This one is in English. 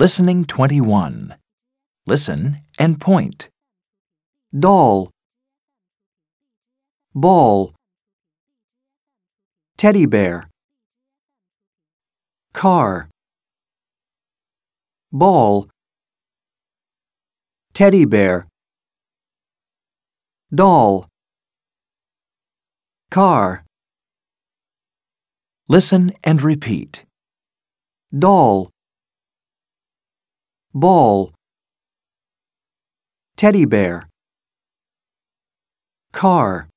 Listening 21. Listen and point. Doll, ball, teddy bear, car, ball, teddy bear, doll, car. Listen and repeat. Doll, ball, teddy bear, car.